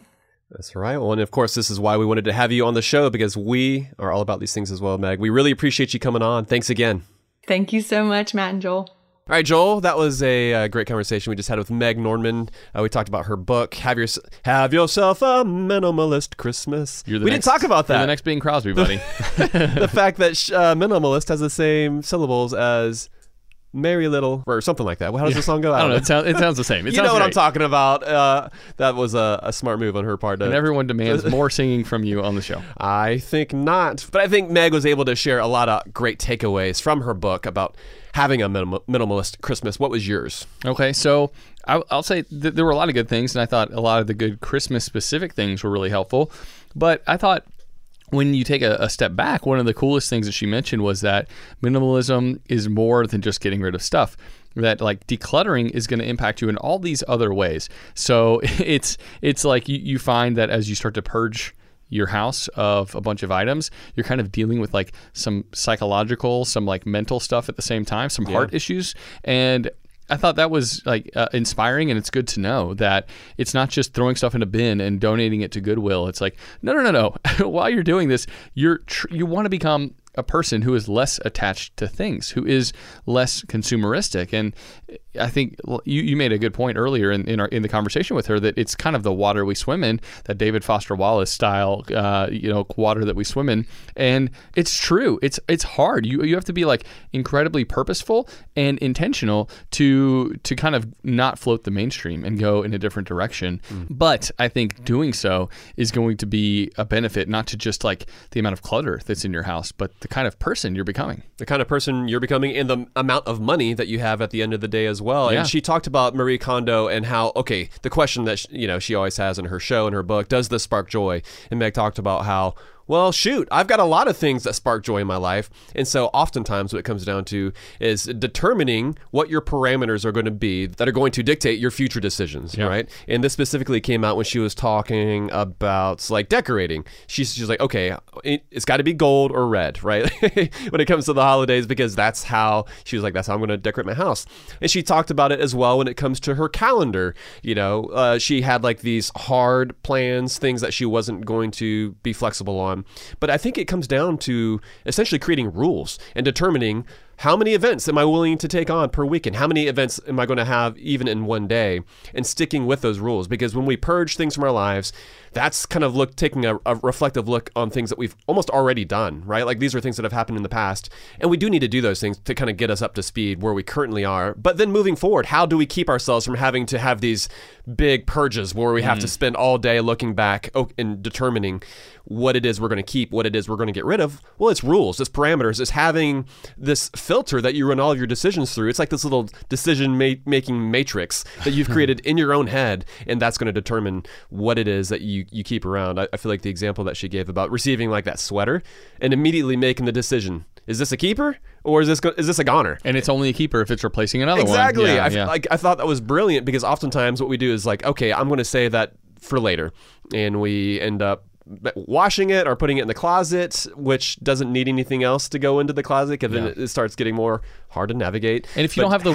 That's right. Well, and of course, this is why we wanted to have you on the show, because we are all about these things as well, Meg. We really appreciate you coming on. Thanks again. Thank you so much, Matt and Joel. All right, Joel, that was a great conversation we just had with Meg Nordmann. We talked about her book, Have Yourself a Minimalist Christmas. We didn't talk about that. You're the next Bing Crosby, buddy. The fact that minimalist has the same syllables as Merry Little, or something like that. How does the song go? I don't know. It sounds the same. You know what I'm talking about. That was a smart move on her part. And everyone demands more singing from you on the show. I think not. But I think Meg was able to share a lot of great takeaways from her book about having a minimalist Christmas. What was yours? Okay, so I'll say there were a lot of good things, and I thought a lot of the good Christmas-specific things were really helpful. But I thought, when you take a step back, one of the coolest things that she mentioned was that minimalism is more than just getting rid of stuff. That like decluttering is going to impact you in all these other ways. So it's like you find that as you start to purge your house of a bunch of items, you're kind of dealing with like some psychological, some like mental stuff at the same time, some heart issues. And I thought that was like inspiring, and it's good to know that it's not just throwing stuff in a bin and donating it to Goodwill. It's like, no. While you're doing this, you want to become a person who is less attached to things, who is less consumeristic. And I think you made a good point earlier in the conversation with her that it's kind of the water we swim in, that David Foster Wallace style, water that we swim in. And it's true. It's hard. You have to be like incredibly purposeful and intentional to kind of not float the mainstream and go in a different direction. Mm. But I think doing so is going to be a benefit, not to just like the amount of clutter that's in your house, but the kind of person you're becoming. The kind of person you're becoming and the amount of money that you have at the end of the day as well. And she talked about Marie Kondo and how, okay, the question that she always has in her show and her book, does this spark joy? And Meg talked about how well, shoot, I've got a lot of things that spark joy in my life. And so oftentimes what it comes down to is determining what your parameters are going to be that are going to dictate your future decisions, right? And this specifically came out when she was talking about like decorating. She's like, okay, it's got to be gold or red, right? When it comes to the holidays, because that's how, she was like, that's how I'm going to decorate my house. And she talked about it as well when it comes to her calendar. You know, she had like these hard plans, things that she wasn't going to be flexible on. But I think it comes down to essentially creating rules and determining how many events am I willing to take on per weekend? How many events am I going to have even in one day? And sticking with those rules, because when we purge things from our lives, that's kind of taking a reflective look on things that we've almost already done, right? Like these are things that have happened in the past, and we do need to do those things to kind of get us up to speed where we currently are. But then moving forward, how do we keep ourselves from having to have these big purges where we have to spend all day looking back and determining what it is we're going to keep, what it is we're going to get rid of? Well, it's rules, it's parameters, it's having this filter that you run all of your decisions through. It's like this little decision making matrix that you've created in your own head, and that's going to determine what it is that you keep around. I feel like the example that she gave about receiving like that sweater and immediately making the decision, is this a keeper or is this a goner? And it's only a keeper if it's replacing another one. Exactly. Yeah, I thought that was brilliant, because oftentimes what we do is like, okay, I'm going to save that for later, and we end up washing it or putting it in the closet, which doesn't need anything else to go into the closet, because then it starts getting more hard to navigate. And if you don't have the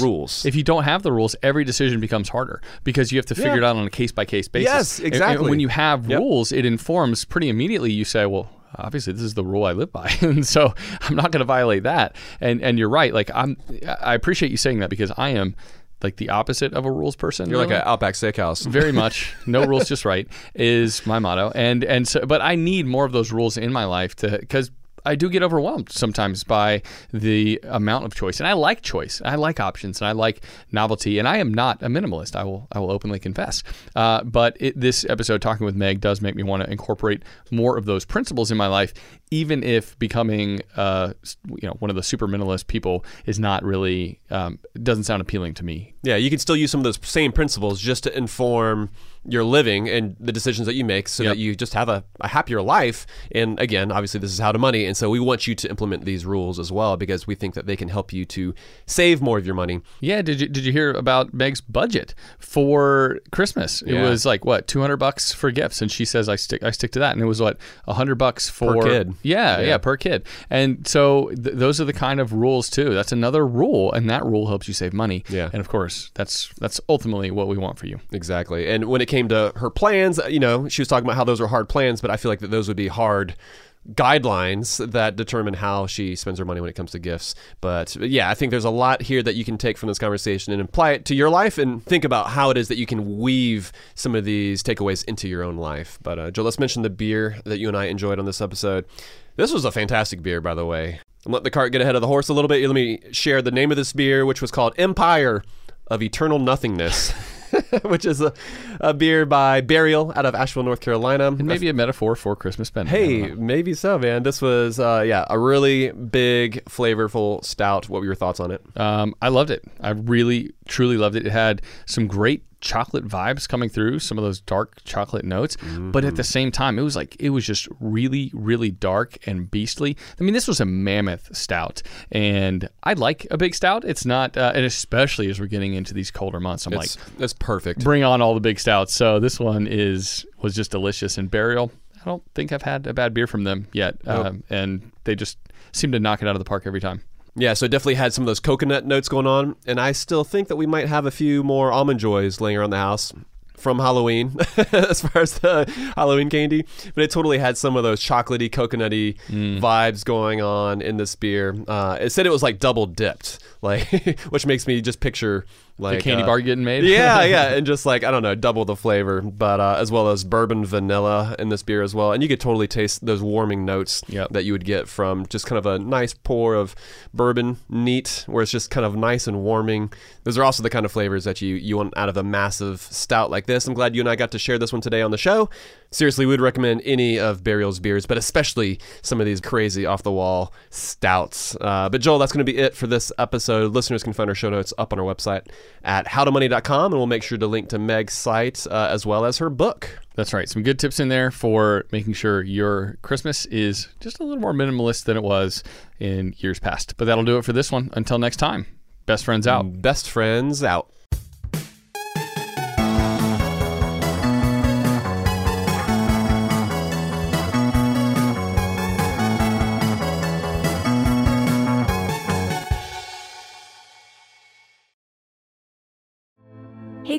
rules, if you don't have the rules, every decision becomes harder because you have to figure it out on a case-by-case basis. Yes, exactly. And when you have rules, it informs pretty immediately. You say, well, obviously this is the rule I live by, and so I'm not going to violate that. And you're right. Like I appreciate you saying that, because I am like the opposite of a rules person. You're like an Outback Steakhouse. Very much. No rules, just right is my motto. And so, but I need more of those rules in my life because I do get overwhelmed sometimes by the amount of choice. And I like choice. I like options, and I like novelty. And I am not a minimalist. I will openly confess. But this episode, talking with Meg, does make me want to incorporate more of those principles in my life, even if becoming one of the super minimalist people is not really doesn't sound appealing to me. Yeah, you can still use some of those same principles just to inform your living and the decisions that you make, so that you just have a happier life. And again, obviously this is How to Money. And so we want you to implement these rules as well, because we think that they can help you to save more of your money. Yeah. Did you hear about Meg's budget for Christmas? It was like, what, $200 for gifts? And she says, I stick to that. And it was what, $100 per kid. Yeah, per kid. And so those are the kind of rules too. That's another rule. And that rule helps you save money. Yeah. And of course, that's ultimately what we want for you. Exactly. And when it came to her plans, you know, she was talking about how those are hard plans, but I feel like that those would be hard guidelines that determine how she spends her money when it comes to gifts. But yeah, I think there's a lot here that you can take from this conversation and apply it to your life, and think about how it is that you can weave some of these takeaways into your own life. But Joe, let's mention the beer that you and I enjoyed on this episode. This was a fantastic beer, by the way. I'm letting the cart get ahead of the horse a little bit. Let me share the name of this beer, which was called Empire of Eternal Nothingness. Which is a beer by Burial out of Asheville, North Carolina. And maybe a metaphor for Christmas spending. Hey, maybe so, man. This was, a really big, flavorful stout. What were your thoughts on it? I loved it. I really, truly loved it. It had some great chocolate vibes coming through, some of those dark chocolate notes, but at the same time it was just really, really dark and beastly. I mean, this was a mammoth stout, and I like a big stout. It's not and especially as we're getting into these colder months, that's perfect. Bring on all the big stouts. So this one was just delicious. And Burial, I don't think I've had a bad beer from them yet. Nope. And they just seem to knock it out of the park every time. Yeah, so it definitely had some of those coconut notes going on, and I still think that we might have a few more Almond Joys laying around the house from Halloween, as far as the Halloween candy. But it totally had some of those chocolatey, coconutty vibes going on in this beer. It said it was like double dipped, like which makes me just picture like the candy bar getting made. Yeah, and just like, I don't know, double the flavor, but as well as bourbon vanilla in this beer as well. And you could totally taste those warming notes that you would get from just kind of a nice pour of bourbon neat, where it's just kind of nice and warming. Those are also the kind of flavors that you want out of a massive stout like this. I'm glad you and I got to share this one today on the show. Seriously, we'd recommend any of Burial's beers, but especially some of these crazy off-the-wall stouts. But Joel, that's going to be it for this episode. Listeners can find our show notes up on our website at howtomoney.com, and we'll make sure to link to Meg's site as well as her book. That's right. Some good tips in there for making sure your Christmas is just a little more minimalist than it was in years past. But that'll do it for this one. Until next time, best friends out. Best friends out. Hey